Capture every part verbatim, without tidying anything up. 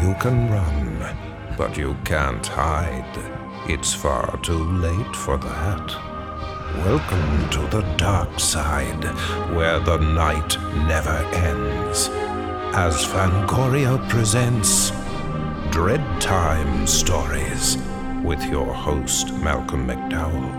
You can run, but you can't hide. It's far too late for that. Welcome to the dark side, where the night never ends. As Fangoria presents Dreadtime Stories with your host, Malcolm McDowell.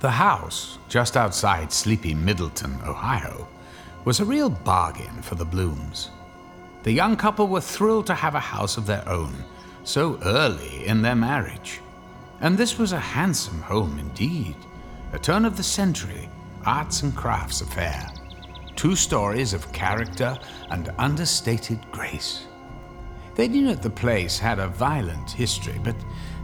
The house, just outside sleepy Middleton, Ohio, was a real bargain for the Blooms. The young couple were thrilled to have a house of their own, so early in their marriage. And this was a handsome home indeed, a turn-of-the-century arts and crafts affair. Two stories of character and understated grace. They knew that the place had a violent history, but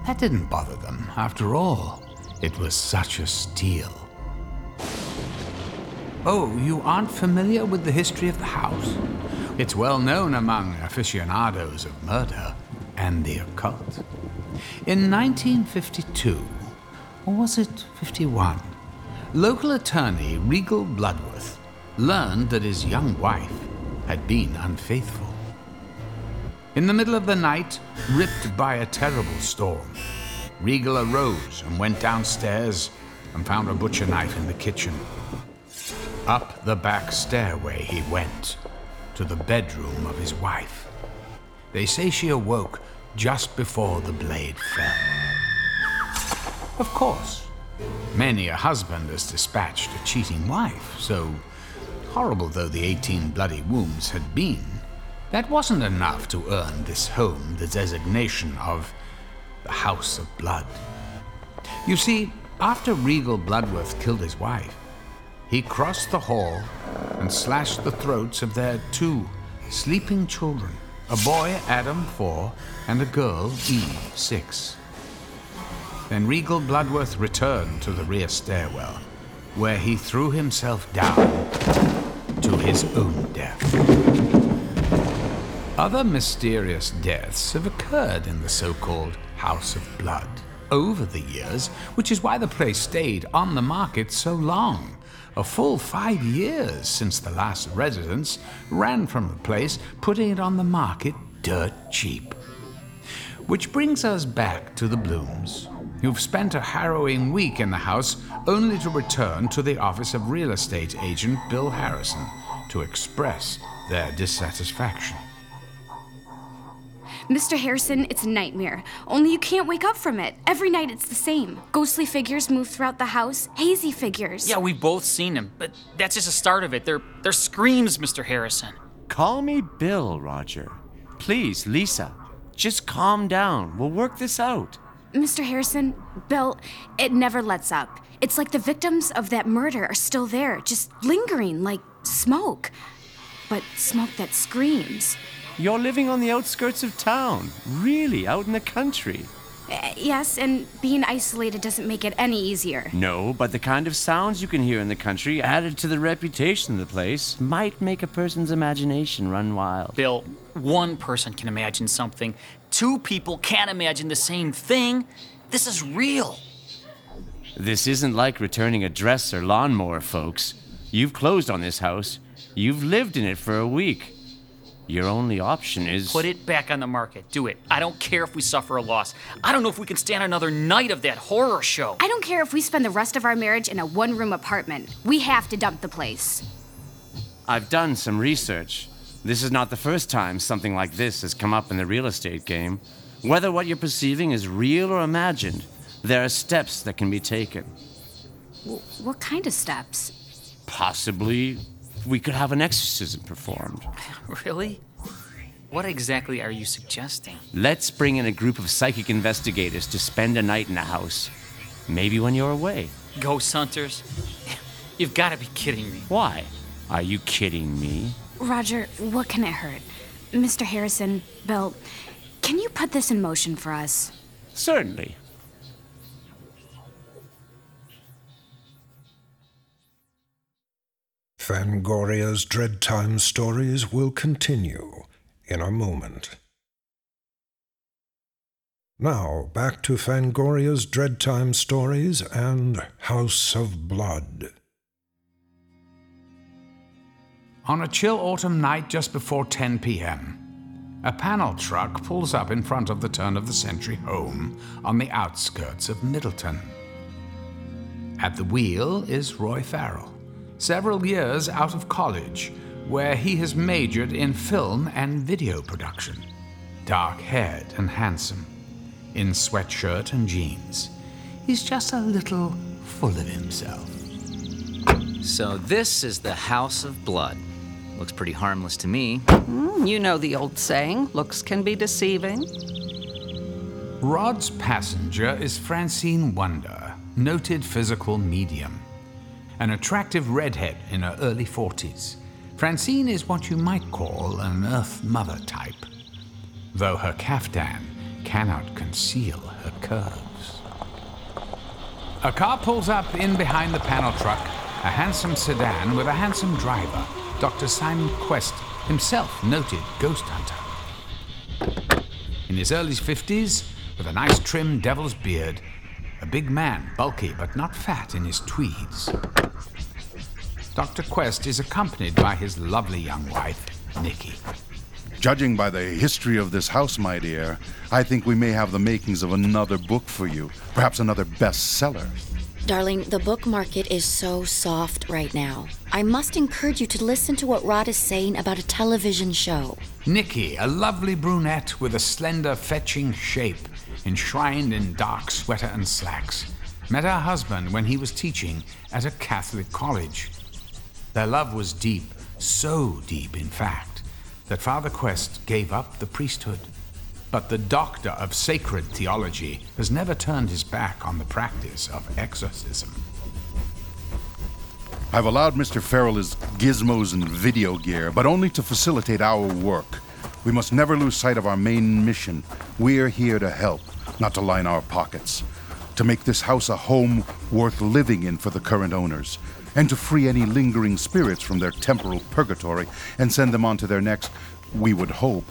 that didn't bother them after all. It was such a steal. Oh, you aren't familiar with the history of the house? It's well known among aficionados of murder and the occult. In nineteen fifty-two, or was it fifty-one, local attorney Regal Bloodworth learned that his young wife had been unfaithful. In the middle of the night, ripped by a terrible storm, Regal arose and went downstairs and found a butcher knife in the kitchen. Up the back stairway he went, to the bedroom of his wife. They say she awoke just before the blade fell. Of course, many a husband has dispatched a cheating wife, so horrible though the eighteen bloody wounds had been, that wasn't enough to earn this home the designation of the House of Blood. You see, after Regal Bloodworth killed his wife, he crossed the hall and slashed the throats of their two sleeping children, a boy, Adam, four, and a girl, Eve, six. Then Regal Bloodworth returned to the rear stairwell, where he threw himself down to his own death. Other mysterious deaths have occurred in the so-called House of Blood over the years, which is why the place stayed on the market so long. A full five years since the last residents ran from the place, putting it on the market dirt cheap. Which brings us back to the Blooms, who've spent a harrowing week in the house only to return to the office of real estate agent Bill Harrison to express their dissatisfaction. Mister Harrison, it's a nightmare, only you can't wake up from it. Every night it's the same. Ghostly figures move throughout the house, hazy figures. Yeah, we've both seen them, but that's just the start of it. They're, they're screams, Mister Harrison. Call me Bill, Roger. Please, Lisa, just calm down. We'll work this out. Mister Harrison, Bill, it never lets up. It's like the victims of that murder are still there, just lingering like smoke. But smoke that screams. You're living on the outskirts of town, really out in the country. Uh, yes, and being isolated doesn't make it any easier. No, but the kind of sounds you can hear in the country, added to the reputation of the place, might make a person's imagination run wild. Bill, one person can imagine something. Two people can't imagine the same thing. This is real. This isn't like returning a dress or lawnmower, folks. You've closed on this house. You've lived in it for a week. Your only option is... Put it back on the market. Do it. I don't care if we suffer a loss. I don't know if we can stand another night of that horror show. I don't care if we spend the rest of our marriage in a one-room apartment. We have to dump the place. I've done some research. This is not the first time something like this has come up in the real estate game. Whether what you're perceiving is real or imagined, there are steps that can be taken. What kind of steps? Possibly... we could have an exorcism performed. Really? What exactly are you suggesting? Let's bring in a group of psychic investigators to spend a night in the house. Maybe when you're away. Ghost hunters? You've got to be kidding me. Why? Are you kidding me? Roger, what can it hurt? Mister Harrison, Bill, can you put this in motion for us? Certainly. Fangoria's Dreadtime Stories will continue in a moment. Now, back to Fangoria's Dreadtime Stories and House of Blood. On a chill autumn night just before ten p m, a panel truck pulls up in front of the turn-of-the-century home on the outskirts of Middleton. At the wheel is Roy Farrell, several years out of college, where he has majored in film and video production. Dark-haired and handsome, in sweatshirt and jeans. He's just a little full of himself. So this is the House of Blood. Looks pretty harmless to me. Mm, you know the old saying, looks can be deceiving. Rod's passenger is Francine Wonder, noted physical medium. An attractive redhead in her early forties, Francine is what you might call an Earth Mother type, though her caftan cannot conceal her curves. A car pulls up in behind the panel truck, a handsome sedan with a handsome driver, Doctor Simon Quest, himself noted ghost hunter. In his early fifties, with a nice trim devil's beard, a big man, bulky but not fat in his tweeds. Doctor Quest is accompanied by his lovely young wife, Nikki. Judging by the history of this house, my dear, I think we may have the makings of another book for you, perhaps another bestseller. Darling, the book market is so soft right now. I must encourage you to listen to what Rod is saying about a television show. Nikki, a lovely brunette with a slender, fetching shape, enshrined in dark sweater and slacks, met her husband when he was teaching at a Catholic college. Their love was deep, so deep in fact, that Father Quest gave up the priesthood. But the doctor of sacred theology has never turned his back on the practice of exorcism. I've allowed Mister Farrell his gizmos and video gear, but only to facilitate our work. We must never lose sight of our main mission. We're here to help, not to line our pockets. To make this house a home worth living in for the current owners, and to free any lingering spirits from their temporal purgatory and send them on to their next, we would hope,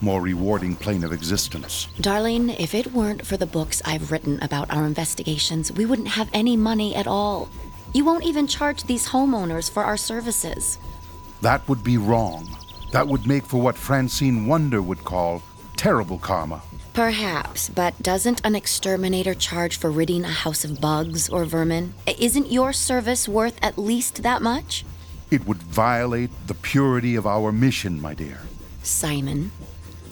more rewarding plane of existence. Darling, if it weren't for the books I've written about our investigations, we wouldn't have any money at all. You won't even charge these homeowners for our services. That would be wrong. That would make for what Francine Wonder would call terrible karma. Perhaps, but doesn't an exterminator charge for ridding a house of bugs or vermin? Isn't your service worth at least that much? It would violate the purity of our mission, my dear. Simon,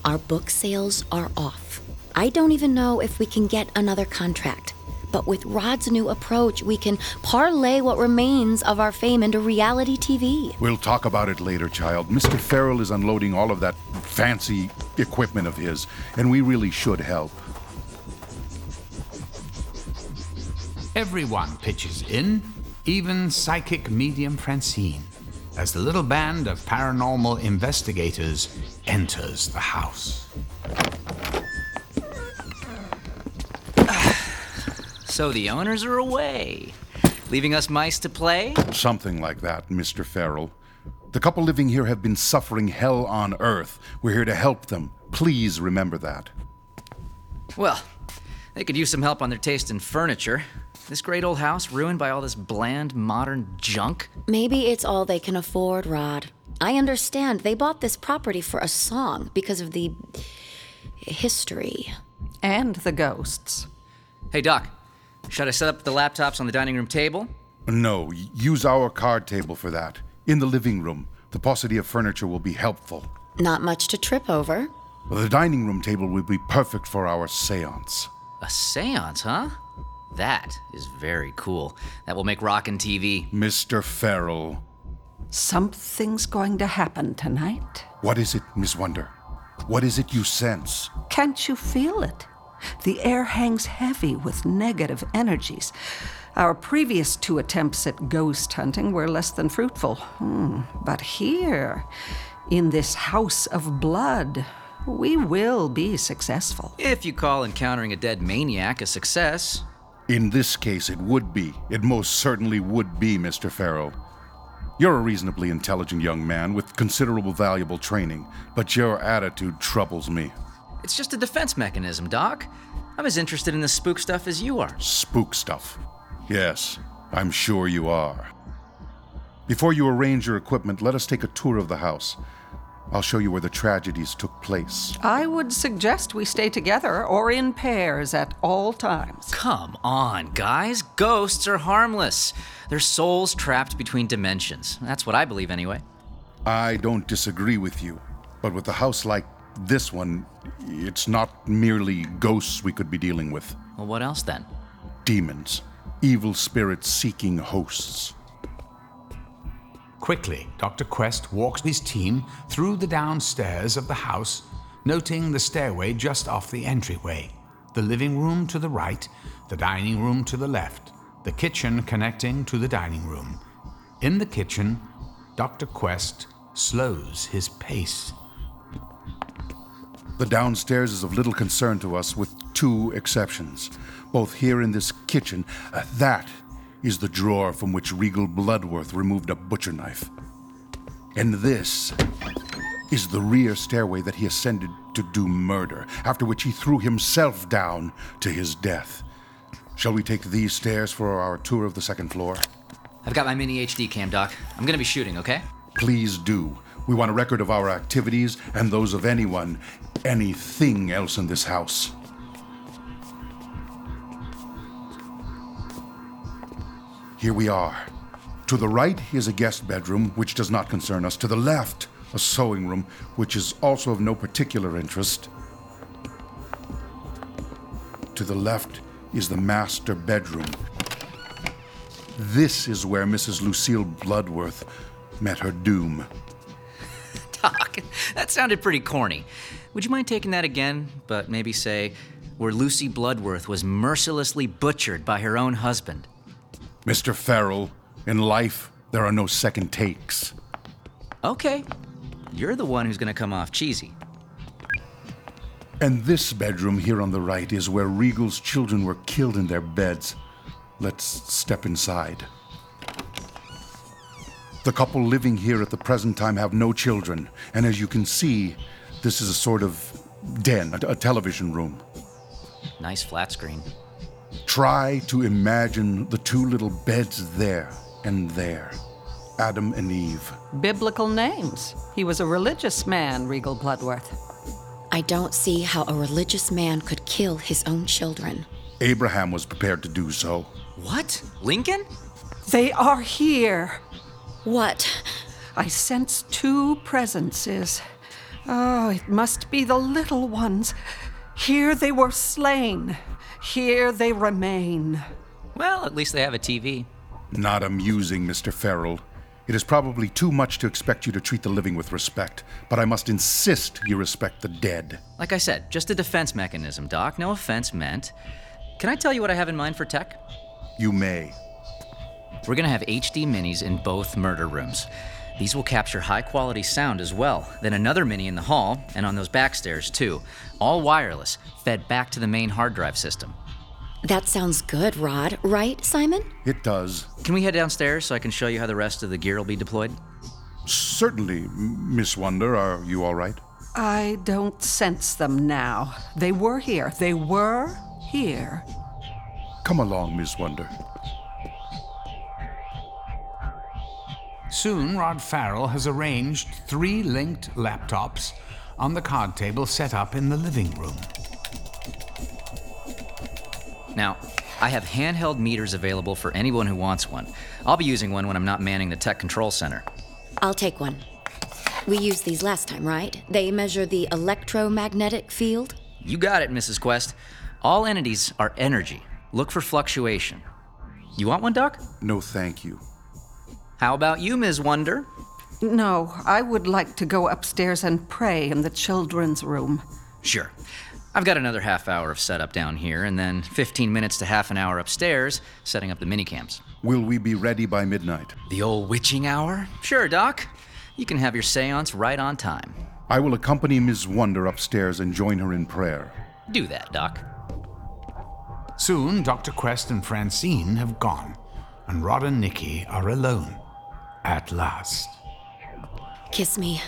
our book sales are off. I don't even know if we can get another contract. But with Rod's new approach, we can parlay what remains of our fame into reality T V. We'll talk about it later, child. Mister Farrell is unloading all of that fancy equipment of his, and we really should help. Everyone pitches in, even psychic medium Francine, as the little band of paranormal investigators enters the house. So the owners are away, leaving us mice to play? Something like that, Mister Farrell. The couple living here have been suffering hell on earth. We're here to help them. Please remember that. Well, they could use some help on their taste in furniture. This great old house ruined by all this bland, modern junk? Maybe it's all they can afford, Rod. I understand they bought this property for a song because of the history. And the ghosts. Hey, Doc, should I set up the laptops on the dining room table? No, use our card table for that. In the living room, the paucity of furniture will be helpful. Not much to trip over. Well, the dining room table will be perfect for our seance. A seance, huh? That is very cool. That will make rockin' T V. Mister Farrell. Something's going to happen tonight. What is it, Miss Wonder? What is it you sense? Can't you feel it? The air hangs heavy with negative energies. Our previous two attempts at ghost hunting were less than fruitful. Hmm. But here, in this house of blood, we will be successful. If you call encountering a dead maniac a success. In this case, it would be. It most certainly would be, Mister Farrell. You're a reasonably intelligent young man with considerable valuable training, but your attitude troubles me. It's just a defense mechanism, Doc. I'm as interested in the spook stuff as you are. Spook stuff? Yes, I'm sure you are. Before you arrange your equipment, let us take a tour of the house. I'll show you where the tragedies took place. I would suggest we stay together or in pairs at all times. Come on, guys. Ghosts are harmless. They're souls trapped between dimensions. That's what I believe anyway. I don't disagree with you, but with a house like this one, it's not merely ghosts we could be dealing with. Well, what else then? Demons. Evil spirits seeking hosts. Quickly, Doctor Quest walks his team through the downstairs of the house, noting the stairway just off the entryway, the living room to the right, the dining room to the left, the kitchen connecting to the dining room. In the kitchen, Doctor Quest slows his pace. The downstairs is of little concern to us, with two exceptions. Both here in this kitchen, uh, that... is the drawer from which Reginald Bloodworth removed a butcher knife. And this is the rear stairway that he ascended to do murder, after which he threw himself down to his death. Shall we take these stairs for our tour of the second floor? I've got my mini H D cam, Doc. I'm gonna be shooting, okay? Please do. We want a record of our activities and those of anyone, anything else in this house. Here we are. To the right is a guest bedroom, which does not concern us. To the left, a sewing room, which is also of no particular interest. To the left is the master bedroom. This is where Missus Lucille Bloodworth met her doom. Doc, that sounded pretty corny. Would you mind taking that again, but maybe say, where Lucy Bloodworth was mercilessly butchered by her own husband? Mister Farrell, in life, there are no second takes. Okay. You're the one who's going to come off cheesy. And this bedroom here on the right is where Regal's children were killed in their beds. Let's step inside. The couple living here at the present time have no children, and as you can see, this is a sort of den, a, a television room. Nice flat screen. Try to imagine the two little beds there and there. Adam and Eve. Biblical names. He was a religious man, Reginald Bloodworth. I don't see how a religious man could kill his own children. Abraham was prepared to do so. What? Lincoln? They are here. What? I sense two presences. Oh, it must be the little ones. Here they were slain. Here they remain. Well, at least they have a T V. Not amusing, Mister Farrell. It is probably too much to expect you to treat the living with respect, but I must insist you respect the dead. Like I said, just a defense mechanism, Doc. No offense meant. Can I tell you what I have in mind for tech? You may. We're gonna have H D minis in both murder rooms. These will capture high-quality sound as well. Then another mini in the hall, and on those back stairs, too. All wireless, fed back to the main hard drive system. That sounds good, Rod. Right, Simon? It does. Can we head downstairs so I can show you how the rest of the gear will be deployed? Certainly, Miss Wonder. Are you all right? I don't sense them now. They were here. They were here. Come along, Miss Wonder. Soon, Rod Farrell has arranged three linked laptops on the card table set up in the living room. Now, I have handheld meters available for anyone who wants one. I'll be using one when I'm not manning the tech control center. I'll take one. We used these last time, right? They measure the electromagnetic field? You got it, Missus Quest. All entities are energy. Look for fluctuation. You want one, Doc? No, thank you. How about you, Miz Wonder? No, I would like to go upstairs and pray in the children's room. Sure. I've got another half hour of setup down here, and then fifteen minutes to half an hour upstairs, setting up the minicamps. Will we be ready by midnight? The old witching hour? Sure, Doc. You can have your seance right on time. I will accompany Miz Wonder upstairs and join her in prayer. Do that, Doc. Soon, Doctor Quest and Francine have gone, and Rod and Nikki are alone. At last. Kiss me.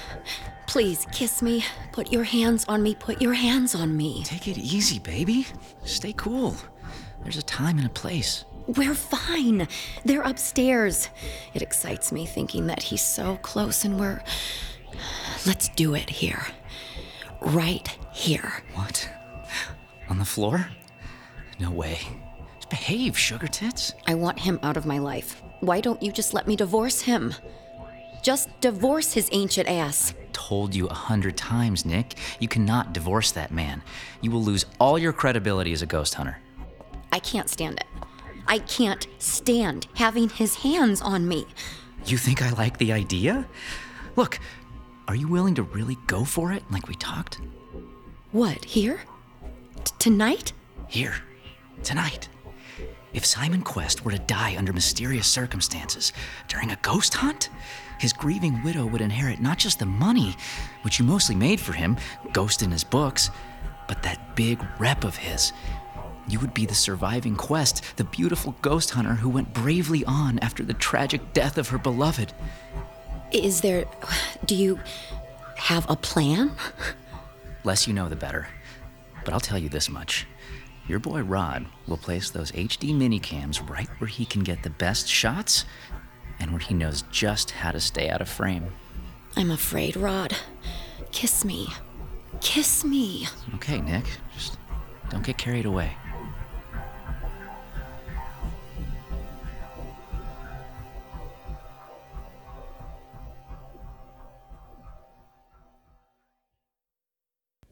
Please, kiss me. Put your hands on me. Put your hands on me. Take it easy, baby. Stay cool. There's a time and a place. We're fine. They're upstairs. It excites me thinking that he's so close and we're... Let's do it here. Right here. What? On the floor? No way. Just behave, sugar tits. I want him out of my life. Why don't you just let me divorce him? Just divorce his ancient ass. I told you a hundred times, Nick. You cannot divorce that man. You will lose all your credibility as a ghost hunter. I can't stand it. I can't stand having his hands on me. You think I like the idea? Look, are you willing to really go for it like we talked? What, here? T- tonight? Here. Tonight. If Simon Quest were to die under mysterious circumstances during a ghost hunt, his grieving widow would inherit not just the money, which you mostly made for him, ghost in his books, but that big rep of his. You would be the surviving Quest, the beautiful ghost hunter who went bravely on after the tragic death of her beloved. Is there... do you have a plan? Less you know, the better. But I'll tell you this much. Your boy Rod will place those H D minicams right where he can get the best shots and where he knows just how to stay out of frame. I'm afraid, Rod. Kiss me. Kiss me. Okay, Nick. Just don't get carried away.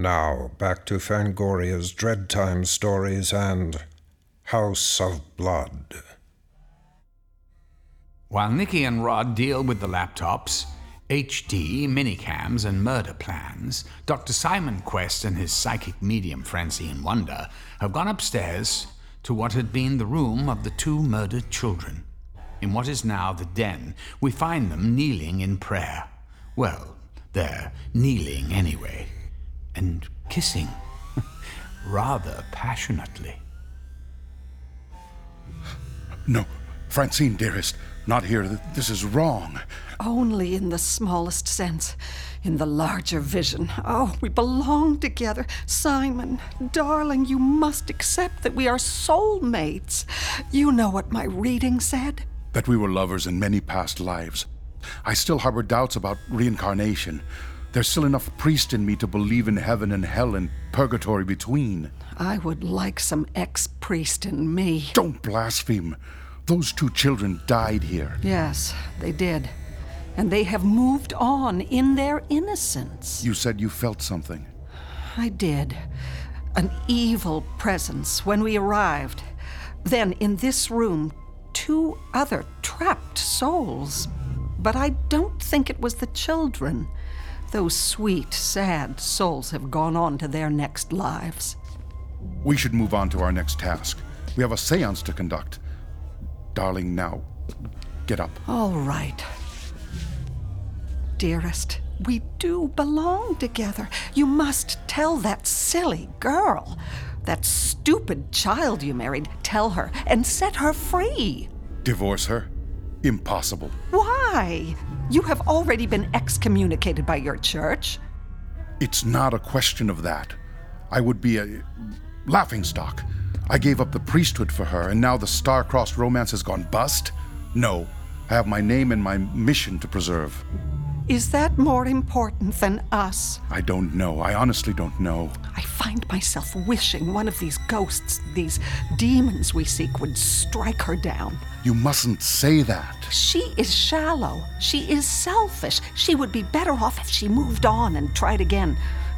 Now, back to Fangoria's Dreadtime Stories and House of Blood. While Nikki and Rod deal with the laptops, H D, minicams, and murder plans, Doctor Simon Quest and his psychic medium Francine Wonder have gone upstairs to what had been the room of the two murdered children. In what is now the den, we find them kneeling in prayer. Well, they're kneeling anyway. And kissing. Rather passionately. No, Francine, dearest, not here. This is wrong. Only in the smallest sense. In the larger vision. Oh, we belong together. Simon, darling, you must accept that we are soulmates. You know what my reading said? That we were lovers in many past lives. I still harbor doubts about reincarnation. There's still enough priest in me to believe in heaven and hell and purgatory between. I would like some ex-priest in me. Don't blaspheme. Those two children died here. Yes, they did. And they have moved on in their innocence. You said you felt something. I did. An evil presence when we arrived. Then in this room, two other trapped souls. But I don't think it was the children. Those sweet, sad souls have gone on to their next lives. We should move on to our next task. We have a séance to conduct. Darling, now, get up. All right. Dearest, we do belong together. You must tell that silly girl, that stupid child you married, tell her and set her free. Divorce her? Impossible. Why? You have already been excommunicated by your church. It's not a question of that. I would be a laughingstock. I gave up the priesthood for her, and now the star-crossed romance has gone bust? No, I have my name and my mission to preserve. Is that more important than us? I don't know. I honestly don't know. I find myself wishing one of these ghosts, these demons we seek, would strike her down. You mustn't say that. She is shallow. She is selfish. She would be better off if she moved on and tried again.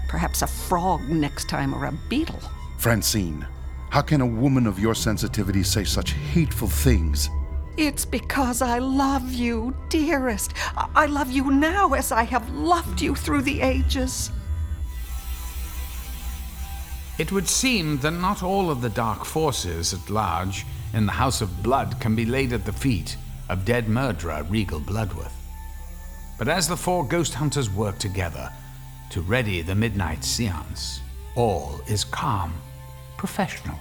Perhaps a frog next time or a beetle. Francine, how can a woman of your sensitivity say such hateful things? It's because I love you, dearest. I love you now as I have loved you through the ages. It would seem that not all of the dark forces at large in the House of Blood can be laid at the feet of dead murderer Regal Bloodworth. But as the four ghost hunters work together to ready the midnight seance, all is calm, professional.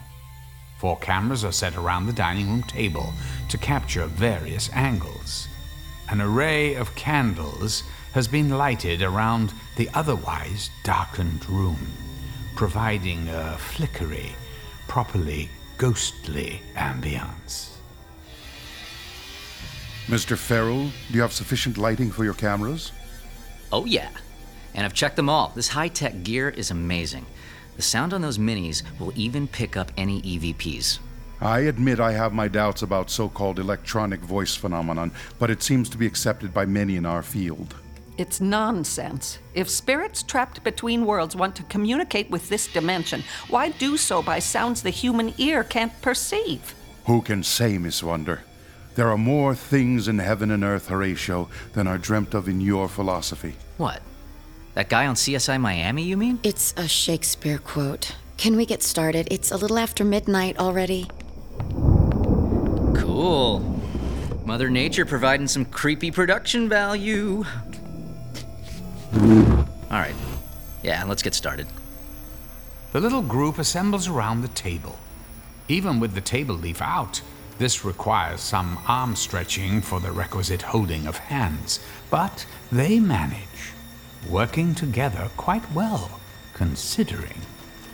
Four cameras are set around the dining room table to capture various angles. An array of candles has been lighted around the otherwise darkened room, providing a flickery, properly ghostly ambience. Mister Farrell, do you have sufficient lighting for your cameras? Oh yeah, and I've checked them all. This high-tech gear is amazing. The sound on those minis will even pick up any E V Ps. I admit I have my doubts about so-called electronic voice phenomenon, but it seems to be accepted by many in our field. It's nonsense. If spirits trapped between worlds want to communicate with this dimension, why do so by sounds the human ear can't perceive? Who can say, Miss Wonder? There are more things in heaven and earth, Horatio, than are dreamt of in your philosophy. What? That guy on C S I Miami, you mean? It's a Shakespeare quote. Can we get started? It's a little after midnight already. Cool. Mother Nature providing some creepy production value. All right. Yeah, let's get started. The little group assembles around the table. Even with the table leaf out, this requires some arm stretching for the requisite holding of hands. But they manage. Working together quite well, considering.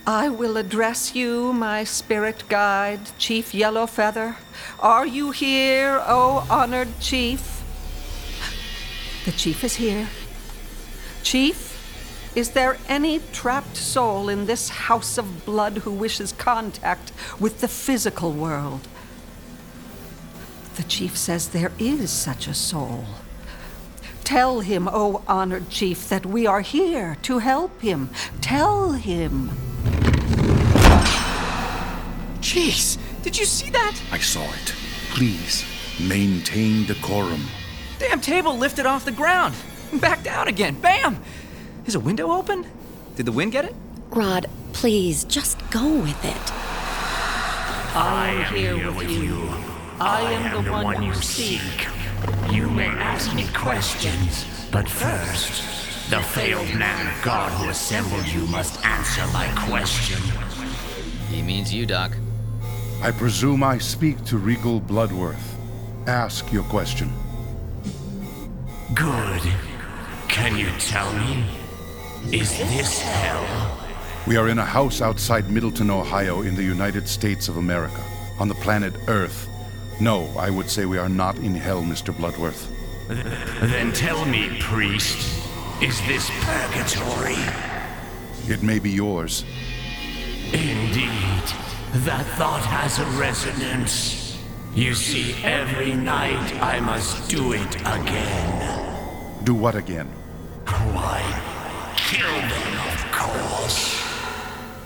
I will address you, my spirit guide, Chief Yellow Feather. Are you here, O honored Chief? The Chief is here. Chief, is there any trapped soul in this House of Blood who wishes contact with the physical world? The Chief says there is such a soul. Tell him, O honored chief, that we are here to help him. Tell him. Jeez, did you see that? I saw it. Please, maintain decorum. Damn table lifted off the ground. Back down again. Bam! Is a window open? Did the wind get it? Rod, please, just go with it. I am here with you. I am the one you seek. You may ask me questions, but first, the failed man of God who assembled you must answer my question. He means you, Doc. I presume I speak to Regal Bloodworth. Ask your question. Good. Can you tell me? Is this hell? We are in a house outside Middleton, Ohio, in the United States of America, on the planet Earth. No, I would say we are not in hell, Mister Bloodworth. Then tell me, priest, is this purgatory? It may be yours. Indeed, that thought has a resonance. You see, every night I must do it again. Do what again? Why, kill them, of course.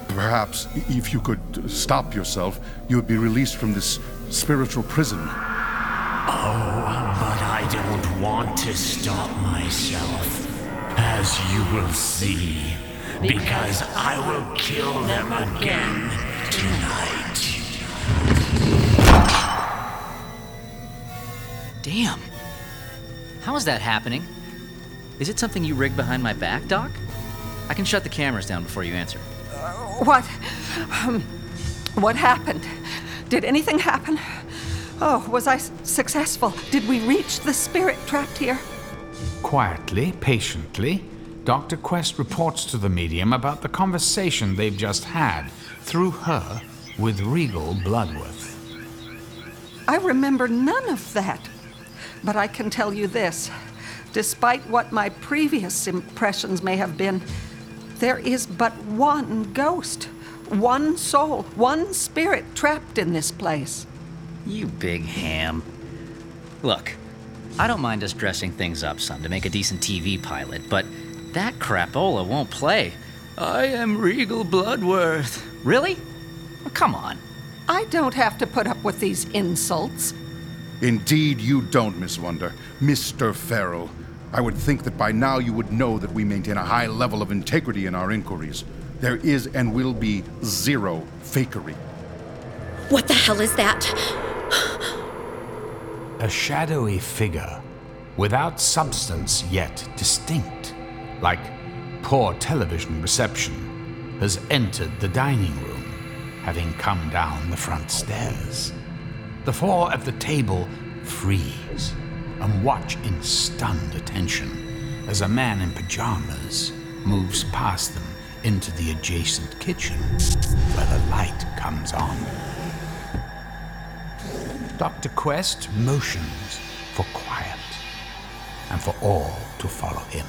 Perhaps, if you could stop yourself, you would be released from this spiritual prison. Oh, but I don't want to stop myself, as you will see, because I will kill them again tonight. Damn. How is that happening? Is it something you rigged behind my back, Doc? I can shut the cameras down before you answer. What? Um, what happened? Did anything happen? Oh, was I s- successful? Did we reach the spirit trapped here? Quietly, patiently, Doctor Quest reports to the medium about the conversation they've just had, through her, with Regal Bloodworth. I remember none of that. But I can tell you this. Despite what my previous impressions may have been, there is but one ghost, one soul, one spirit trapped in this place. You big ham. Look, I don't mind us dressing things up some to make a decent T V pilot, but that crapola won't play. I am Regal Bloodworth. Really? Oh, come on. I don't have to put up with these insults. Indeed you don't, Miss Wonder. Mister Farrell. I would think that by now you would know that we maintain a high level of integrity in our inquiries. There is and will be zero fakery. What the hell is that? A shadowy figure, without substance yet distinct, like poor television reception, has entered the dining room, having come down the front stairs. The four at the table freeze and watch in stunned attention as a man in pajamas moves past them into the adjacent kitchen, where the light comes on. Doctor Quest motions for quiet, and for all to follow him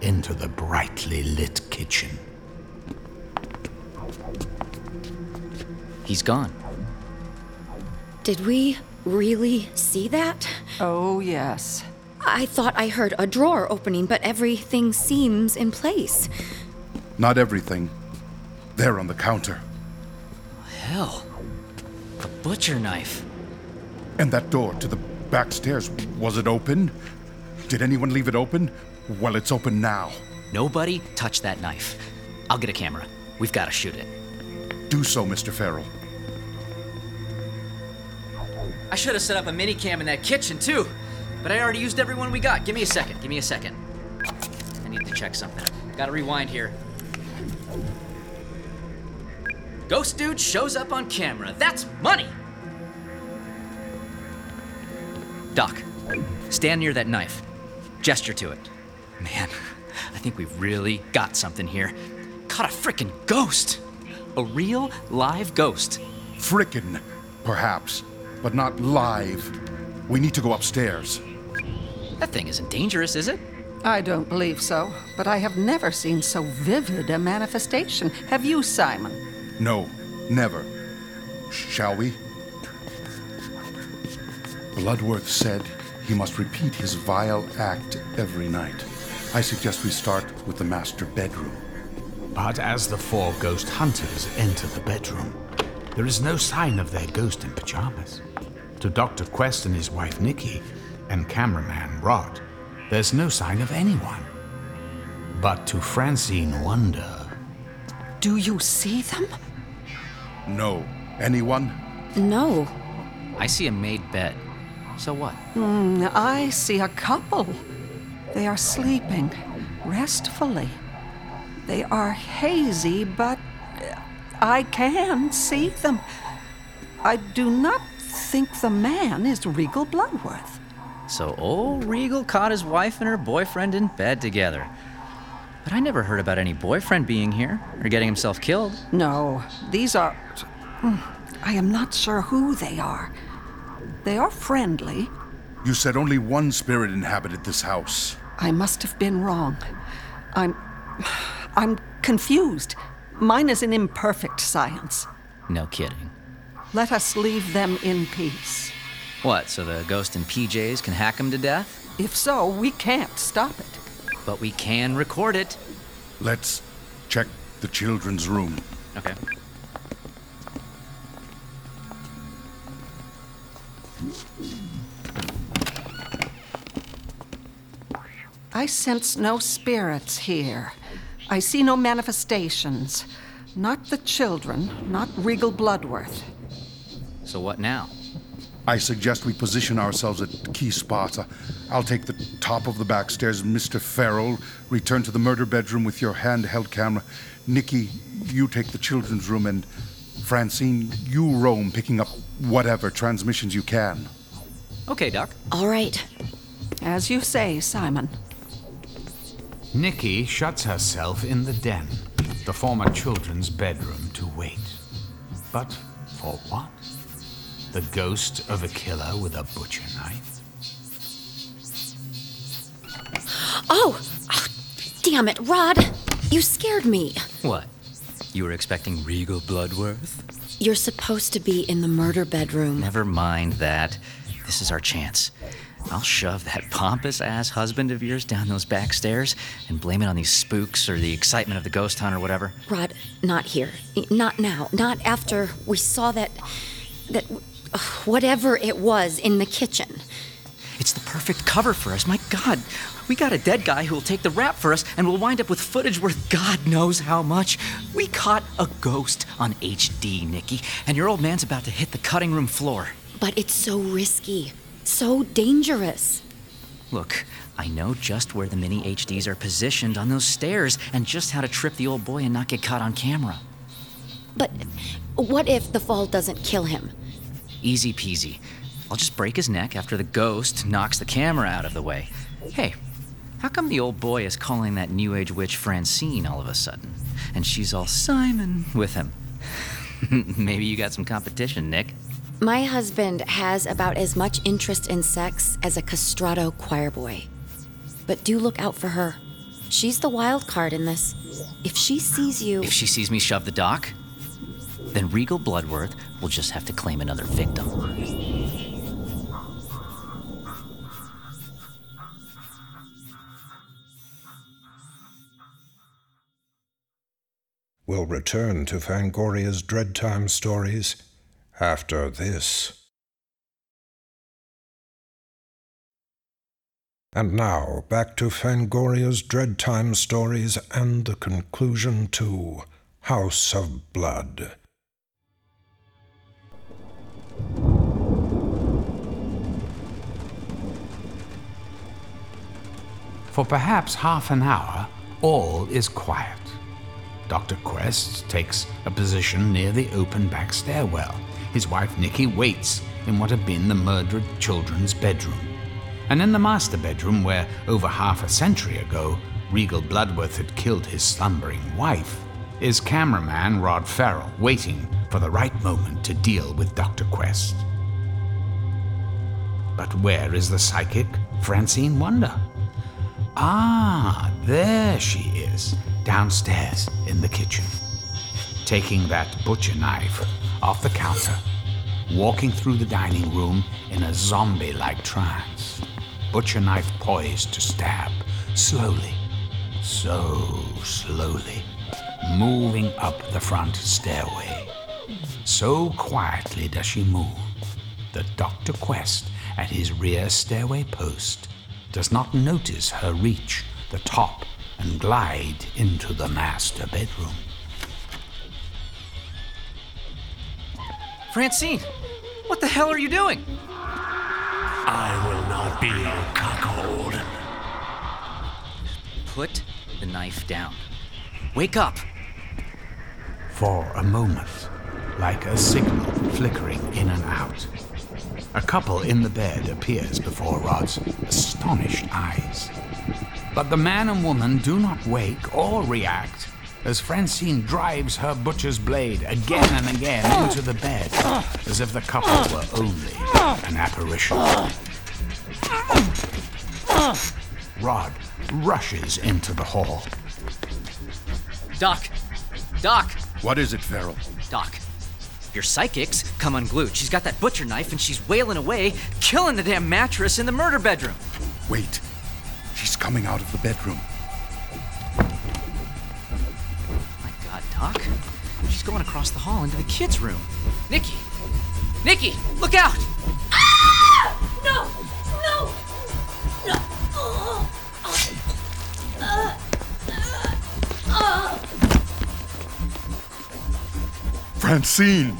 into the brightly lit kitchen. He's gone. Did we really see that? Oh, yes. I thought I heard a drawer opening, but everything seems in place. Not everything. There on the counter. Hell. A butcher knife. And that door to the back stairs, was it open? Did anyone leave it open? Well, it's open now. Nobody touch that knife. I'll get a camera. We've got to shoot it. Do so, Mister Farrell. I should have set up a minicam in that kitchen, too. But I already used everyone we got. Give me a second. Give me a second. I need to check something. Gotta rewind here. Ghost dude shows up on camera. That's money! Doc, stand near that knife. Gesture to it. Man, I think we've really got something here. Caught a frickin' ghost! A real, live ghost. Frickin', perhaps, but not live. We need to go upstairs. That thing isn't dangerous, is it? I don't believe so, but I have never seen so vivid a manifestation. Have you, Simon? No, never. Shall we? Bloodworth said He must repeat his vile act every night. I suggest we start with the master bedroom. But as the four ghost hunters enter the bedroom, there is no sign of their ghost in pajamas. To Doctor Quest and his wife Nikki and cameraman Rod, there's no sign of anyone. But to Francine Wonder... Do you see them? No. Anyone? No. I see a made bed. So what? Mm, I see a couple. They are sleeping, restfully. They are hazy, but I can see them. I do not think the man is Regal Bloodworth. So old Regal caught his wife and her boyfriend in bed together. But I never heard about any boyfriend being here, or getting himself killed. No, these are... I am not sure who they are. They are friendly. You said only one spirit inhabited this house. I must have been wrong. I'm... I'm confused. Mine is an imperfect science. No kidding. Let us leave them in peace. What, so the ghost in P Js can hack them to death? If so, we can't stop it. But we can record it. Let's check the children's room. Okay. I sense no spirits here. I see no manifestations. Not the children, not Regal Bloodworth. So what now? I suggest we position ourselves at key spots. I'll take the top of the back stairs. Mister Farrell, return to the murder bedroom with your handheld camera. Nikki, you take the children's room, and Francine, you roam, picking up whatever transmissions you can. Okay, Doc. All right. As you say, Simon. Nikki shuts herself in the den, the former children's bedroom, to wait. But for what? The ghost of a killer with a butcher knife? Oh! Oh, damn it, Rod! You scared me. What? You were expecting Regal Bloodworth? You're supposed to be in the murder bedroom. Never mind that. This is our chance. I'll shove that pompous-ass husband of yours down those back stairs and blame it on these spooks or the excitement of the ghost hunt or whatever. Rod, not here. Not now. Not after we saw that... that... whatever it was in the kitchen. It's the perfect cover for us. My God, we got a dead guy who will take the rap for us, and we'll wind up with footage worth God knows how much. We caught a ghost on H D, Nikki, and your old man's about to hit the cutting room floor. But it's so risky. So dangerous. Look, I know just where the mini H Ds are positioned on those stairs and just how to trip the old boy and not get caught on camera. But what if the fall doesn't kill him? Easy peasy. I'll just break his neck after the ghost knocks the camera out of the way. Hey, how come the old boy is calling that new age witch Francine all of a sudden? And she's all Simon with him. Maybe you got some competition, Nick. My husband has about as much interest in sex as a castrato choirboy. But do look out for her. She's the wild card in this. If she sees you... If she sees me shove the doc, then Regal Bloodworth will just have to claim another victim. We'll return to Fangoria's Dreadtime Stories after this. And now, back to Fangoria's Dreadtime Stories and the conclusion to House of Blood. For perhaps half an hour, all is quiet. Doctor Quest takes a position near the open back stairwell. His wife, Nikki, waits in what had been the murdered children's bedroom. And in the master bedroom, where over half a century ago, Regal Bloodworth had killed his slumbering wife, is cameraman Rod Farrell, waiting for the right moment to deal with Doctor Quest. But where is the psychic Francine Wonder? Ah, there she is, downstairs in the kitchen, taking that butcher knife off the counter, walking through the dining room in a zombie-like trance. butcher knife poised to stab. Slowly, so slowly, moving up the front stairway. So quietly does she move that Doctor Quest, at his rear stairway post, does not notice her reach the top and glide into the master bedroom. Francine, what the hell are you doing? I will not be a cuckold. Put the knife down. Wake up. For a moment, like a signal flickering in and out, a couple in the bed appears before Rod's astonished eyes. But the man and woman do not wake or react as Francine drives her butcher's blade again and again into the bed, as if the couple were only an apparition. Rod rushes into the hall. Doc! Doc! What is it, Farrell? Doc, your psychic's come unglued. She's got that butcher knife and she's wailing away, killing the damn mattress in the murder bedroom. Wait. She's coming out of the bedroom. She's going across the hall into the kids' room. Nikki! Nikki! Look out! Ah! No! No! No! Oh. Uh. Uh. Uh. Francine!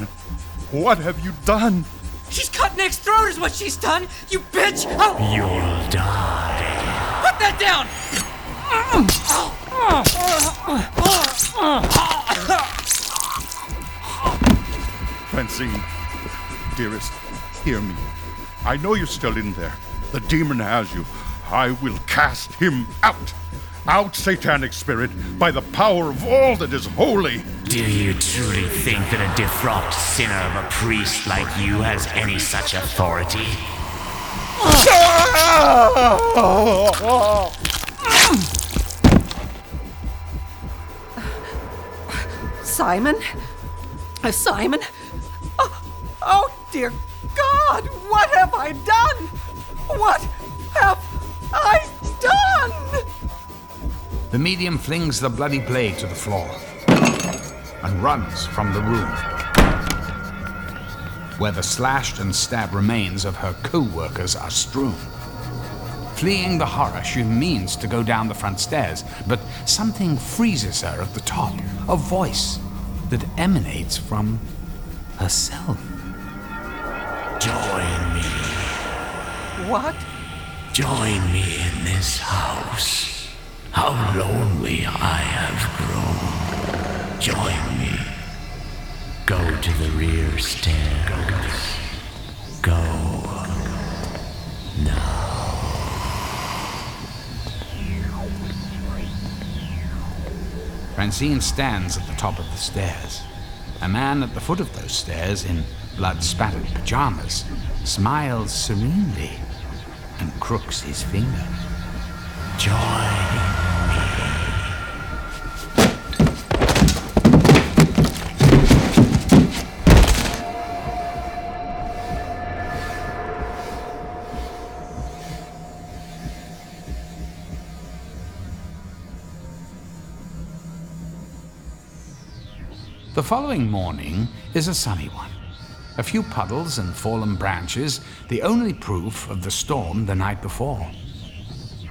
What have you done? She's cut Nick's throat is what she's done! You bitch! Oh. You'll die. Put that down! Oh. Francine, dearest, hear me. I know you're still in there. The demon has you. I will cast him out. Out, satanic spirit, by the power of all that is holy. Do you truly think that a defrocked sinner of a priest like you has any such authority? Simon? Uh, Simon? Oh, oh, dear God, what have I done? What have I done? The medium flings the bloody blade to the floor and runs from the room, where the slashed and stabbed remains of her co-workers are strewn. Fleeing the horror, she means to go down the front stairs, but something freezes her at the top, a voice that emanates from herself. Join me. What? Join me in this house. How lonely I have grown. Join me. Go to the rear stairs. Go. Now. Francine stands at the top of the stairs. A man at the foot of those stairs, in blood-spattered pajamas, smiles serenely and crooks his finger. Join The following morning is a sunny one. A few puddles and fallen branches, the only proof of the storm the night before.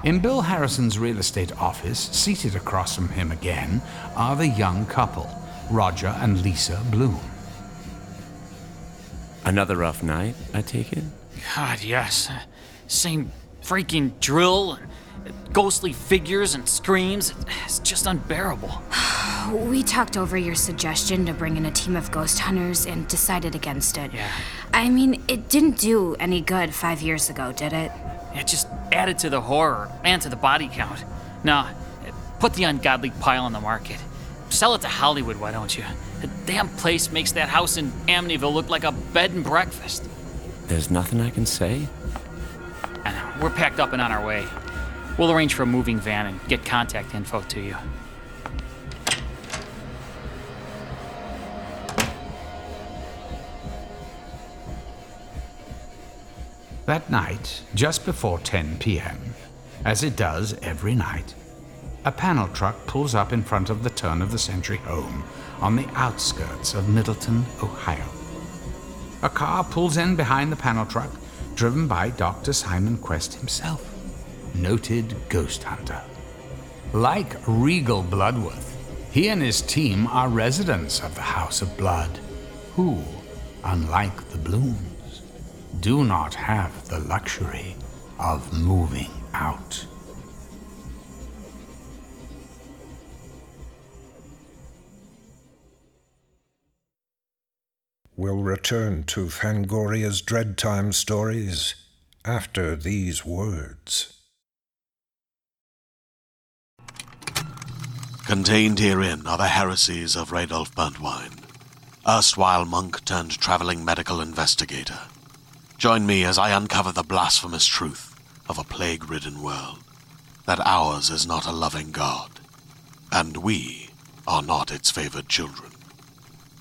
In Bill Harrison's real estate office, seated across from him again, are the young couple, Roger and Lisa Bloom. Another rough night, I take it? God, yes. Same freaking drill, ghostly figures and screams. It's just unbearable. We talked over your suggestion to bring in a team of ghost hunters and decided against it. Yeah. I mean, it didn't do any good five years ago, did it? It just added to the horror and to the body count. Nah, put the ungodly pile on the market. Sell it to Hollywood, why don't you? The damn place makes that house in Amityville look like a bed and breakfast. There's nothing I can say. I know. We're packed up and on our way. We'll arrange for a moving van and get contact info to you. That night, just before ten p.m., as it does every night, a panel truck pulls up in front of the turn-of-the-century home on the outskirts of Middleton, Ohio. A car pulls in behind the panel truck, driven by Doctor Simon Quest himself, noted ghost hunter. Like Regal Bloodworth, he and his team are residents of the House of Blood, who, unlike the Blooms, do not have the luxury of moving out. We'll return to Fangoria's Dreadtime Stories after these words. Contained herein are the heresies of Radolf Buntwine, erstwhile monk-turned-traveling medical investigator. Join me as I uncover the blasphemous truth of a plague-ridden world, that ours is not a loving God, and we are not its favored children.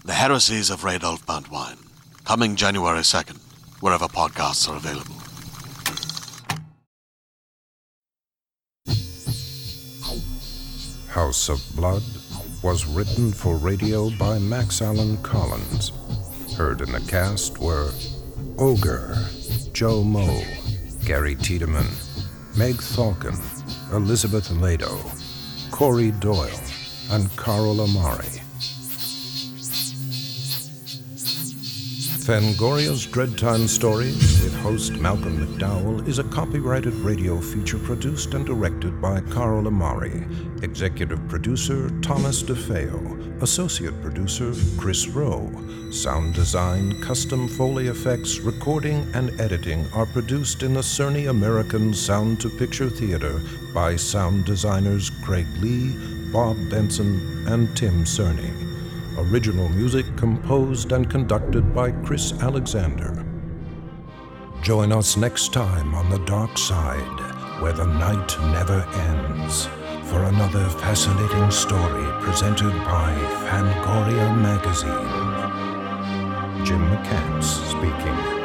The Heresies of Radolf Buntwine, coming January second, wherever podcasts are available. House of Blood was written for radio by Max Allan Collins. Heard in the cast were Ogre, Joe Moe, Gary Tiedemann, Meg Falcon, Elizabeth Lado, Corey Doyle, and Carl Amari. Fangoria's Dreadtime Stories, with host Malcolm McDowell, is a copyrighted radio feature produced and directed by Carl Amari, executive producer Thomas DeFeo, associate producer Chris Rowe. Sound design, custom Foley effects, recording, and editing are produced in the Cerny American Sound to Picture Theater by sound designers Craig Lee, Bob Benson, and Tim Cerny. Original music composed and conducted by Chris Alexander. Join us next time on The Dark Side, where the night never ends, for another fascinating story presented by Fangoria Magazine. Jim McCann speaking.